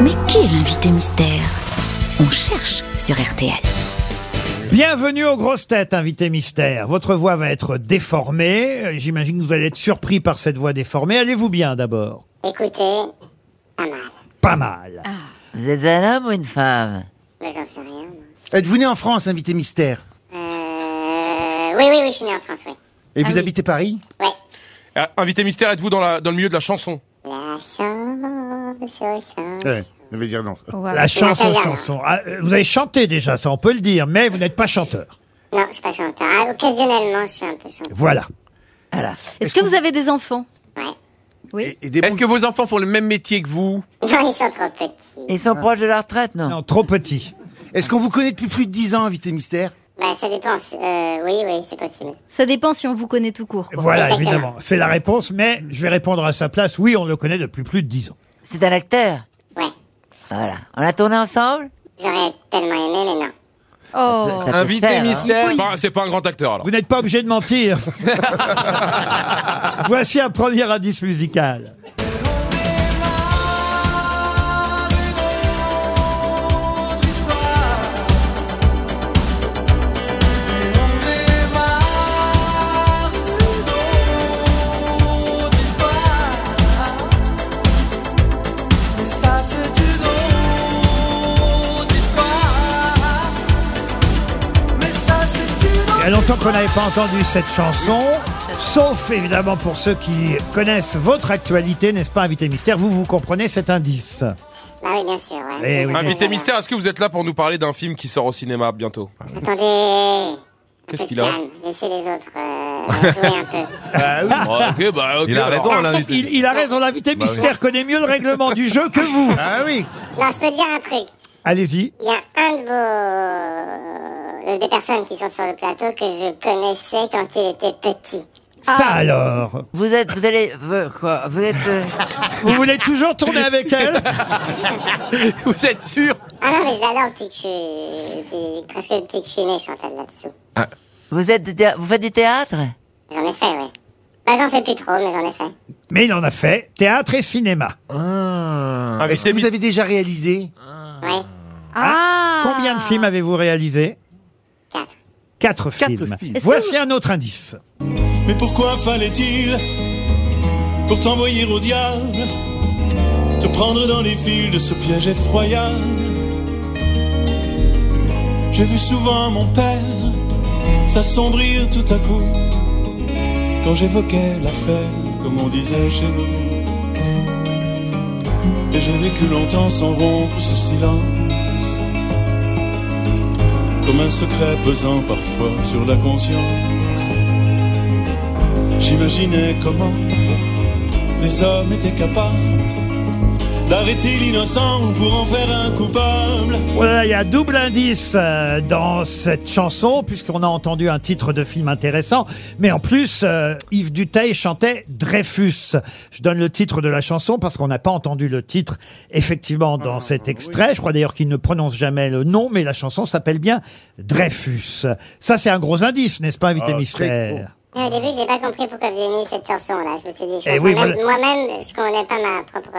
Mais qui est l'invité mystère? On cherche sur RTL. Bienvenue aux Grosses Têtes, invité mystère. Votre voix va être déformée. J'imagine que vous allez être surpris par cette voix déformée. Allez-vous bien d'abord? Écoutez, pas mal. Pas mal. Ah. Vous êtes un homme ou une femme? J'en sais rien. Êtes-vous né en France, invité mystère? Oui, je suis né en France, oui. Et vous habitez Paris? Oui. Invité mystère, êtes-vous dans le milieu de la chanson? La chanson. Ouais. Je vais dire non. Wow. La chanson. Ah, vous avez chanté déjà, ça on peut le dire, mais vous n'êtes pas chanteur. Non, je ne suis pas chanteur. Ah, occasionnellement, je suis un peu chanteur. Voilà. Alors, est-ce que vous avez des enfants? Ouais. Oui. Est-ce que vos enfants font le même métier que vous? Non, ils sont trop petits. Ils sont proches de la retraite, non? Non, trop petits. Est-ce qu'on vous connaît depuis plus de 10 ans, invité mystère? Bah, ça dépend. Oui, c'est possible. Ça dépend si on vous connaît tout court, quoi. Voilà, évidemment. C'est la réponse, mais je vais répondre à sa place. Oui, on le connaît depuis plus de 10 ans. C'est un acteur? Ouais. Voilà. On a tourné ensemble? J'aurais tellement aimé, mais non. Oh, invité mystère. Bah, c'est pas un grand acteur, alors. Vous n'êtes pas obligé de mentir. Voici un premier indice musical. Il y a longtemps qu'on n'avait pas entendu cette chanson, sauf évidemment pour ceux qui connaissent votre actualité, n'est-ce pas, invité mystère? Vous comprenez cet indice? Bah oui, bien sûr. Ouais. Oui. Invité mystère, est-ce que vous êtes là pour nous parler d'un film qui sort au cinéma bientôt? Attendez. Qu'est-ce qu'il a? Laissez les autres jouer un peu. Okay, il a raison, l'invité. Il a raison, l'invité mystère connaît mieux le règlement du jeu que vous. Ah oui. Non, je peux dire un truc. Allez-y. Il y a un des personnes qui sont sur le plateau que je connaissais quand il était petit. Ah. Ça alors. Vous voulez toujours tourner avec elle? Vous êtes sûr? Ah non, mais je l'adore depuis que je suis née, Chantal Ladesou. Ah. Vous faites du théâtre? J'en ai fait, oui. Bah, j'en fais plus trop, mais j'en ai fait. Mais il en a fait théâtre et cinéma. Ah. Est-ce que vous avez déjà réalisé? Oui. Ah. Combien de films avez-vous réalisé? 4. 4 films. Voici un autre indice. Mais pourquoi fallait-il, pour t'envoyer au diable, te prendre dans les fils de ce piège effroyable? J'ai vu souvent mon père s'assombrir tout à coup, quand j'évoquais l'affaire, comme on disait chez nous. Et j'ai vécu longtemps sans rompre ce silence, comme un secret pesant parfois sur la conscience. J'imaginais comment des hommes étaient capables d'arrêter l'innocent pour en faire un coupable. Voilà, il y a double indice dans cette chanson, puisqu'on a entendu un titre de film intéressant. Mais en plus, Yves Duteil chantait Dreyfus. Je donne le titre de la chanson parce qu'on n'a pas entendu le titre, effectivement, dans cet extrait. Oui. Je crois d'ailleurs qu'il ne prononce jamais le nom, mais la chanson s'appelle bien Dreyfus. Ça, c'est un gros indice, n'est-ce pas, invité mystère? Au début, j'ai pas compris pourquoi vous avez mis cette chanson-là. Je me suis dit, moi-même, je connais pas ma propre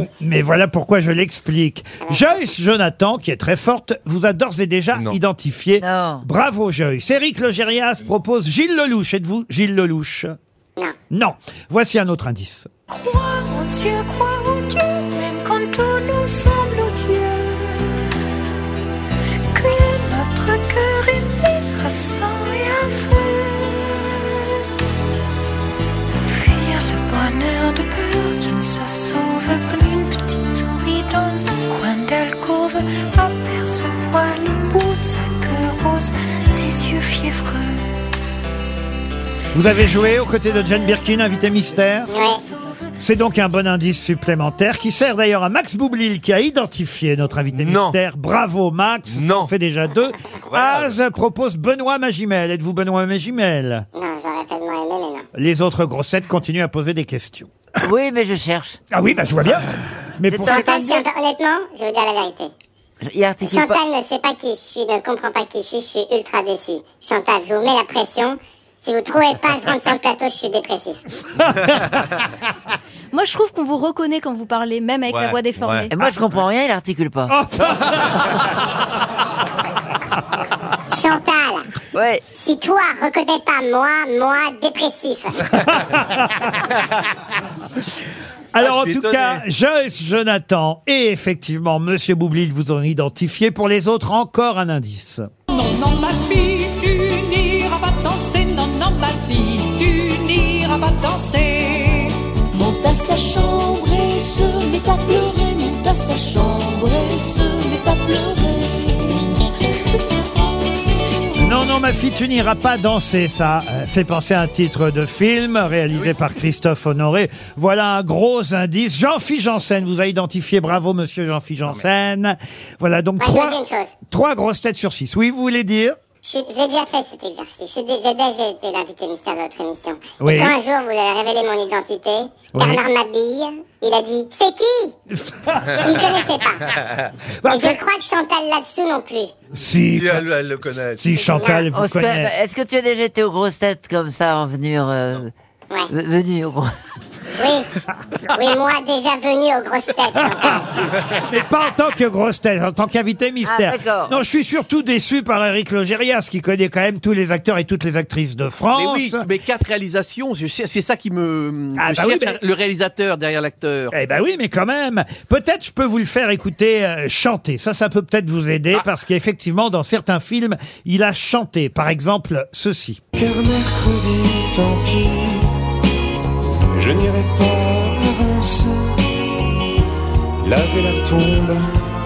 vie. Mais voilà pourquoi je l'explique. Joyce Jonathan, qui est très forte, vous a d'ores et déjà identifié. Non. Bravo, Joyce. Éric Logérias propose Gilles Lellouche. Êtes-vous Gilles Lellouche? Non. Non. Voici un autre indice. Crois, mon Dieu, crois en Dieu, même quand tout nous semble odieux, que notre cœur est mis à sang et à feu. De peur qui ne se sauve, comme une petite souris dans un coin d'alcôve, apercevoir le bout de sa queue rose, ses yeux fiévreux. Vous avez joué aux côtés de Jane Birkin, invité mystère? Oui. C'est donc un bon indice supplémentaire qui sert d'ailleurs à Max Boublil qui a identifié notre invité mystère. Bravo Max, ça fait déjà 2. Az propose Benoît Magimel. Êtes-vous Benoît Magimel? Non, j'aurais tellement aimé, mais non. Les autres grossettes continuent à poser des questions. Oui, mais je cherche. Ah oui, bah je vois bien. Mais pour honnêtement, je vais dire la vérité. Chantal ne sait pas qui je suis, ne comprend pas qui je suis ultra déçue. Chantal, je vous mets la pression. Si vous ne trouvez pas, je rentre sur le plateau, je suis dépressif. Moi, je trouve qu'on vous reconnaît quand vous parlez, même avec la voix déformée. Ouais. Et moi, je comprends rien, il articule pas. Chantal, ouais. Si toi reconnais pas moi, dépressif. Alors, en tout cas, Joyce Jonathan et effectivement Monsieur Boublil vous ont identifié. Pour les autres, encore un indice. Non, non, ma fille, tu n'iras pas danser. Non, non, ma fille, tu n'iras pas danser. Monte à sa chambre et se met à pleurer. Monte à sa chambre et se met à pleurer. Non, non, ma fille, tu n'iras pas danser. Ça fait penser à un titre de film réalisé par Christophe Honoré. Voilà un gros indice. Jean-Philippe Janssen vous a identifié. Bravo, monsieur Jean-Philippe Janssen. Voilà donc trois grosses têtes sur 6. Oui, vous voulez dire? J'ai déjà fait cet exercice. J'ai déjà été l'invité mystère de votre émission. Oui. Et quand un jour vous avez révélé mon identité, Bernard Mabille, il a dit « C'est qui ?» Vous ne connaissez pas. Bah, et je crois que Chantal Ladesou non plus. Si, elle le connaît. Si Chantal vous connaît. Est-ce que tu as déjà été aux grosses têtes comme ça en venir venu au gros... Oui, moi déjà venu aux grosses têtes, Chantal. Mais pas en tant que grosse tête, en tant qu'invité mystère. Ah, non, je suis surtout déçu par Éric Logérias, qui connaît quand même tous les acteurs et toutes les actrices de France. Mais oui, mais 4 réalisations, c'est ça qui me... Le réalisateur derrière l'acteur. Eh ben oui, mais quand même. Peut-être je peux vous le faire écouter chanter. Ça peut peut-être vous aider, parce qu'effectivement, dans certains films, il a chanté. Par exemple, ceci. Cœur mercredi, tant pis. Je n'irai pas à Vince, laver la tombe,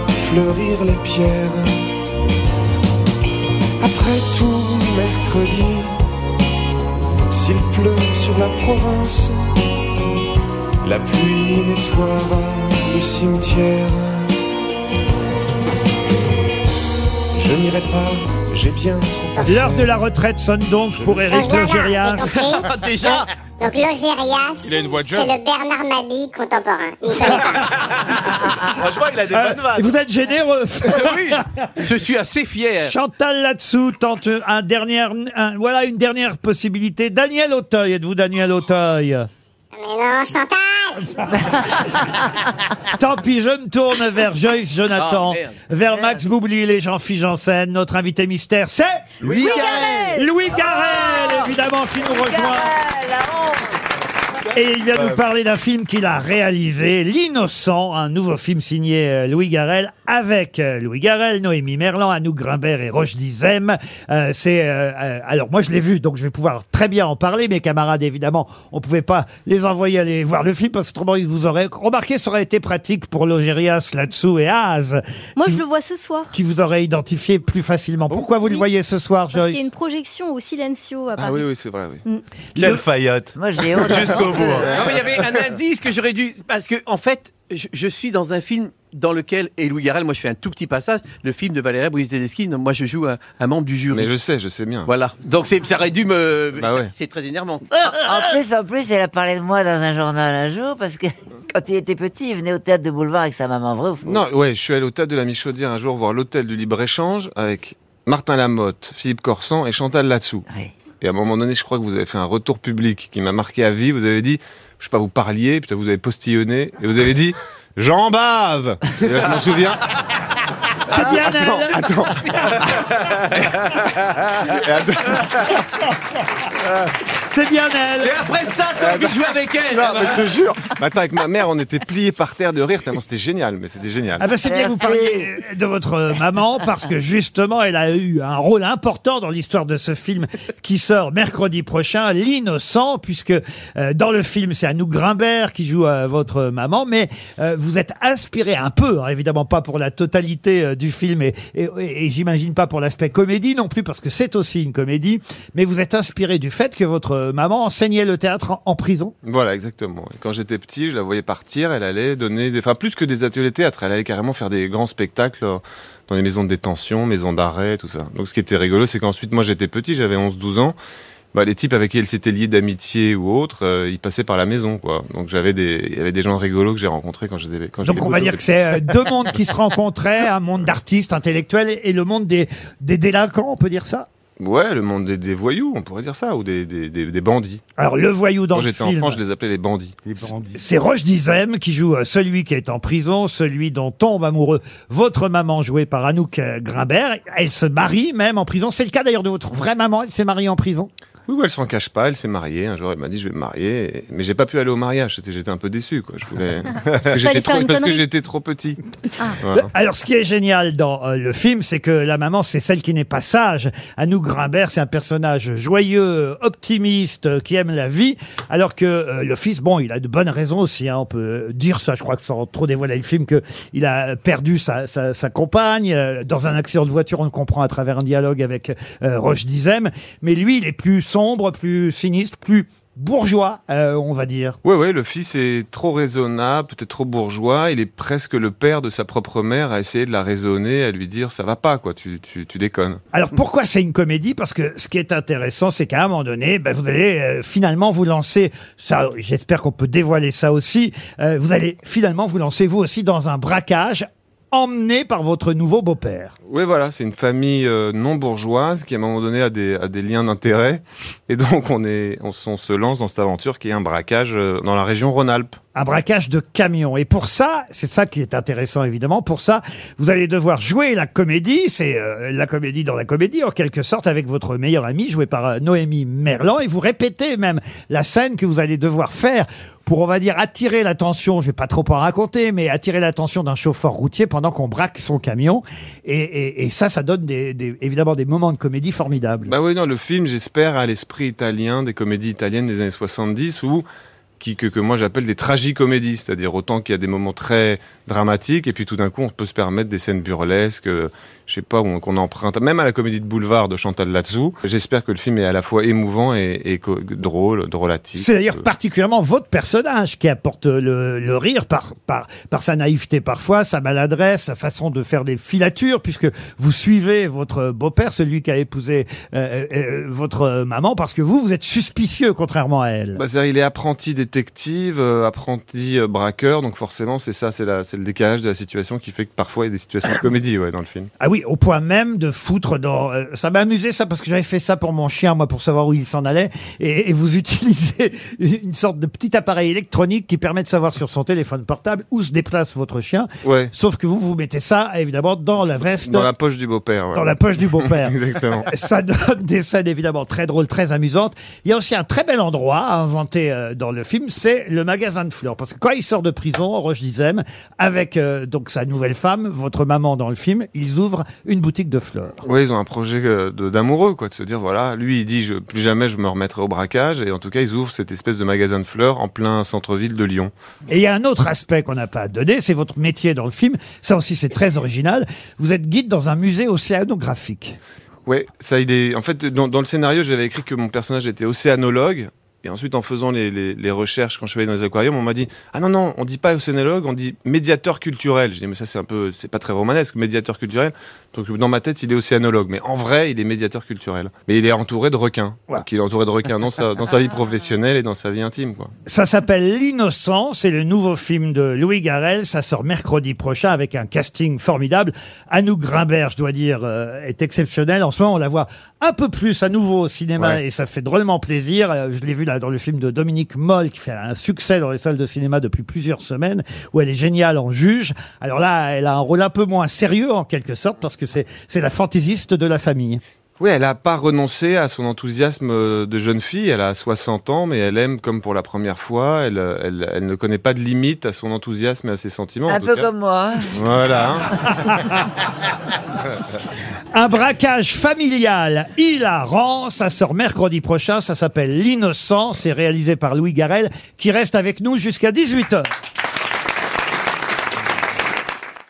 fleurir les pierres. Après tout, mercredi, s'il pleut sur la province, la pluie nettoiera le cimetière. Je n'irai pas. J'ai bien trop... L'heure de la retraite sonne donc pour Éric Logérias. Déjà. Donc Logérias, c'est le Bernard Mabille contemporain. Il ne connaît pas. Franchement, il a des bonnes vannes. Vous êtes généreux. Oui, je suis assez fier. Chantal Ladesou tente une dernière possibilité. Daniel Auteuil, êtes-vous Daniel Auteuil? Mais non, Chantal. Tant pis, je me tourne vers Joyce Jonathan, vers Max Boublil et Jean-Philippe Janssen. Notre invité mystère, c'est Louis Garrel. Louis Garrel, évidemment, qui nous rejoint. Et il vient nous parler d'un film qu'il a réalisé, L'Innocent, un nouveau film signé Louis Garrel, avec Louis Garrel, Noémie Merlant, Anouk Grinberg et Roschdy Zem. Alors moi je l'ai vu, donc je vais pouvoir très bien en parler. Mes camarades, évidemment, on ne pouvait pas les envoyer aller voir le film, parce que autrement ils vous auraient... Remarquez, ça aurait été pratique pour Logérias, Ladesou et Az. Moi je le vois ce soir. Qui vous aurait identifié plus facilement. Pourquoi vous le voyez ce soir, Joyce? Il y a une projection au Silencio à Paris. Ah oui, c'est vrai. Oui. Quelle faillotte. Moi j'ai honte. Jusqu'au bout. Non, mais il y avait un indice que j'aurais dû... Parce que, en fait, je suis dans un film dans lequel... Et Louis Garrel, moi, je fais un tout petit passage. Le film de Valéria Bruni-Tedeschi, moi, je joue un membre du jury. Mais je sais bien. Voilà. Donc, ça aurait dû me... C'est très énervant. En plus, elle a parlé de moi dans un journal un jour, parce que quand il était petit, il venait au théâtre de Boulevard avec sa maman, vrai ou faux? Non, je suis allé au théâtre de la Michaudière un jour voir l'hôtel du Libre-Échange avec Martin Lamotte, Philippe Corsan et Chantal Ladesou. Oui. Et à un moment donné, je crois que vous avez fait un retour public qui m'a marqué à vie. Vous avez dit, je sais pas, vous parliez, puis vous avez postillonné, et vous avez dit, j'en bave. Et là, je m'en souviens. C'est bien. Attends. C'est bien elle. Et après ça, t'as envie de jouer avec elle. Non, mais je te jure. Maintenant, avec ma mère, on était pliés par terre de rire. C'était génial, mais c'était génial. Ah ben, c'est bien que vous parliez de votre maman, parce que justement, elle a eu un rôle important dans l'histoire de ce film qui sort mercredi prochain, L'Innocent, puisque dans le film, c'est Anouk Grinberg qui joue votre maman, mais vous êtes inspiré un peu, hein, évidemment pas pour la totalité du film, et j'imagine pas pour l'aspect comédie non plus, parce que c'est aussi une comédie, mais vous êtes inspiré du fait que votre maman enseignait le théâtre en prison. Voilà, exactement. Et quand j'étais petit, je la voyais partir, elle allait donner plus que des ateliers théâtre, elle allait carrément faire des grands spectacles dans les maisons de détention, maisons d'arrêt, tout ça. Donc ce qui était rigolo, c'est qu'ensuite, moi j'étais petit, j'avais 11-12 ans, les types avec qui elle s'était liée d'amitié ou autre, ils passaient par la maison, quoi. Donc il y avait des gens rigolos que j'ai rencontrés quand j'étais... Donc on va dire que c'est deux mondes qui se rencontraient, un monde d'artistes intellectuels et le monde des délinquants, on peut dire ça? Ouais, le monde des voyous, on pourrait dire ça, ou des bandits. Alors, le voyou dans le film... Quand j'étais enfant, je les appelais les bandits. Les bandits. C'est Roschdy Zem qui joue celui qui est en prison, celui dont tombe amoureux votre maman, jouée par Anouk Grinberg. Elle se marie même en prison. C'est le cas d'ailleurs de votre vraie maman, elle s'est mariée en prison. Oui, elle s'en cache pas, elle s'est mariée. Un jour, elle m'a dit, je vais me marier. Mais j'ai pas pu aller au mariage, j'étais un peu déçu, quoi. Je voulais... parce que j'étais trop petit. Ah. Voilà. Alors, ce qui est génial dans le film, c'est que la maman, c'est celle qui n'est pas sage. Anouk Grinberg, c'est un personnage joyeux, optimiste, qui aime la vie. Alors que le fils, bon, il a de bonnes raisons aussi, hein, on peut dire ça, je crois que sans trop dévoiler le film, qu'il a perdu sa compagne. Dans un accident de voiture, on le comprend à travers un dialogue avec Roschdy Zem. Mais lui, il est plus sombre, plus sinistre, plus bourgeois, on va dire. Oui, le fils est trop raisonnable, peut-être trop bourgeois. Il est presque le père de sa propre mère à essayer de la raisonner, à lui dire ça va pas, quoi, tu déconnes. Alors pourquoi c'est une comédie ? Parce que ce qui est intéressant, c'est qu'à un moment donné, vous allez finalement vous lancer, ça, j'espère qu'on peut dévoiler ça aussi, vous allez finalement vous lancer vous aussi dans un braquage emmené par votre nouveau beau-père. Oui, voilà, c'est une famille non bourgeoise qui, à un moment donné, a des liens d'intérêt. Et donc, on se lance dans cette aventure qui est un braquage dans la région Rhône-Alpes. Un braquage de camion. Et pour ça, c'est ça qui est intéressant, évidemment, pour ça, vous allez devoir jouer la comédie. C'est la comédie dans la comédie, en quelque sorte, avec votre meilleure amie, jouée par Noémie Merlant. Et vous répétez même la scène que vous allez devoir faire pour, on va dire, attirer l'attention, je vais pas trop en raconter, mais attirer l'attention d'un chauffeur routier pendant qu'on braque son camion. Et ça donne évidemment des moments de comédie formidables. Bah oui, non, le film, j'espère, à l'esprit italien, des comédies italiennes des années 70, où... Que moi j'appelle des tragicomédies, c'est-à-dire autant qu'il y a des moments très dramatiques et puis tout d'un coup on peut se permettre des scènes burlesques, je sais pas, qu'on emprunte, même à la comédie de boulevard de Chantal Ladesou. J'espère que le film est à la fois émouvant et drôle, drôlatique. C'est d'ailleurs particulièrement votre personnage qui apporte le rire par sa naïveté parfois, sa maladresse, sa façon de faire des filatures, puisque vous suivez votre beau-père, celui qui a épousé votre maman, parce que vous êtes suspicieux contrairement à elle. Bah, c'est-à-dire, il est apprenti des détective, apprenti braqueur, donc forcément c'est ça, c'est le décalage de la situation qui fait que parfois il y a des situations de comédie dans le film. Ah oui, au point même de foutre dans... ça m'a amusé ça, parce que j'avais fait ça pour mon chien, moi, pour savoir où il s'en allait, et vous utilisez une sorte de petit appareil électronique qui permet de savoir sur son téléphone portable où se déplace votre chien, ouais. Sauf que vous mettez ça évidemment dans la veste... Dans la poche du beau-père. Ouais. Dans la poche du beau-père. Exactement. Ça donne des scènes évidemment très drôles, très amusantes. Il y a aussi un très bel endroit à inventer dans le film, c'est le magasin de fleurs. Parce que quand il sort de prison, Roschdy Zem, avec donc sa nouvelle femme, votre maman dans le film, ils ouvrent une boutique de fleurs. Oui, ils ont un projet d'amoureux, quoi, de se dire, voilà, lui il dit, plus jamais je me remettrai au braquage, et en tout cas ils ouvrent cette espèce de magasin de fleurs en plein centre-ville de Lyon. Et il y a un autre aspect qu'on n'a pas donné, c'est votre métier dans le film, ça aussi c'est très original, vous êtes guide dans un musée océanographique. Oui, ça il est... En fait, dans le scénario, j'avais écrit que mon personnage était océanologue. Et ensuite, en faisant les recherches, quand je suis allé dans les aquariums, on m'a dit « Ah non, non, on dit pas océanologue, on dit médiateur culturel. » Je dis « Mais ça, c'est pas très romanesque, médiateur culturel. » Donc, dans ma tête, il est océanologue. Mais en vrai, il est médiateur culturel. Mais il est entouré de requins. Voilà. Donc, il est entouré de requins dans sa vie professionnelle et dans sa vie intime, quoi. Ça s'appelle « L'Innocent ». C'est le nouveau film de Louis Garrel. Ça sort mercredi prochain avec un casting formidable. Anouk Grinberg, je dois dire, est exceptionnelle. En ce moment, on la voit un peu plus à nouveau au cinéma, ouais. Et ça fait drôlement plaisir. Je l'ai vu là dans le film de Dominique Moll, qui fait un succès dans les salles de cinéma depuis plusieurs semaines, où elle est géniale en juge. Alors là, elle a un rôle un peu moins sérieux, en quelque sorte, parce que c'est la fantaisiste de la famille. Oui, elle n'a pas renoncé à son enthousiasme de jeune fille. Elle a 60 ans, mais elle aime comme pour la première fois. Elle ne connaît pas de limite à son enthousiasme et à ses sentiments. Un peu comme moi. Voilà. Hein. Un braquage familial hilarant. Ça sort mercredi prochain. Ça s'appelle L'Innocent. C'est réalisé par Louis Garrel, qui reste avec nous jusqu'à 18h.